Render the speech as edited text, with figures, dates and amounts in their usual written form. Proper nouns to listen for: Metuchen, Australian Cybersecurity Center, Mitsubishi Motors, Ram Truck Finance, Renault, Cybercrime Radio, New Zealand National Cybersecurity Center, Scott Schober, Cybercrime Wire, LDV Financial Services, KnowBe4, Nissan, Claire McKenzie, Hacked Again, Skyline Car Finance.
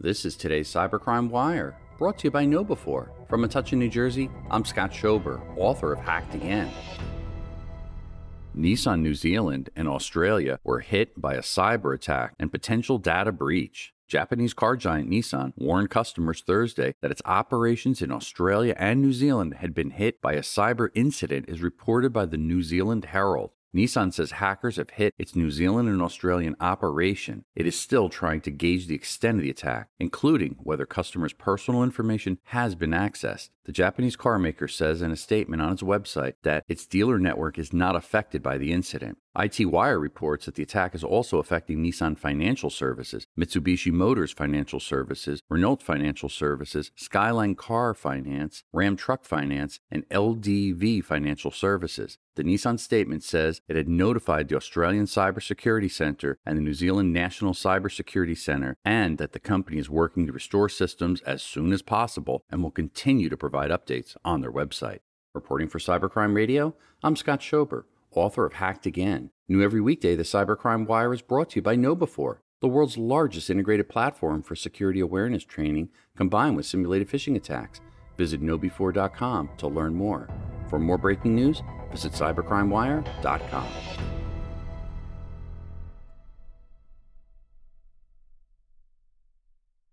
This is today's Cybercrime Wire, brought to you by KnowBe4. From Metuchen, New Jersey, I'm Scott Schober, author of Hacked Again. Nissan New Zealand and Australia were hit by a cyber attack and potential data breach. Japanese car giant Nissan warned customers Thursday that its operations in Australia and New Zealand had been hit by a cyber incident, as reported by the New Zealand Herald. Nissan says hackers have hit its New Zealand and Australian operation. It is still trying to gauge the extent of the attack, including whether customers' personal information has been accessed. The Japanese carmaker says in a statement on its website that its dealer network is not affected by the incident. IT Wire reports that the attack is also affecting Nissan Financial Services, Mitsubishi Motors Financial Services, Renault Financial Services, Skyline Car Finance, Ram Truck Finance, and LDV Financial Services. The Nissan statement says it had notified the Australian Cybersecurity Center and the New Zealand National Cybersecurity Center, and that the company is working to restore systems as soon as possible and will continue to provide updates on their website. Reporting for Cybercrime Radio, I'm Scott Schober, author of Hacked Again. New every weekday, the Cybercrime Wire is brought to you by KnowBe4, the world's largest integrated platform for security awareness training combined with simulated phishing attacks. Visit KnowBe4.com to learn more. For more breaking news, visit cybercrimewire.com.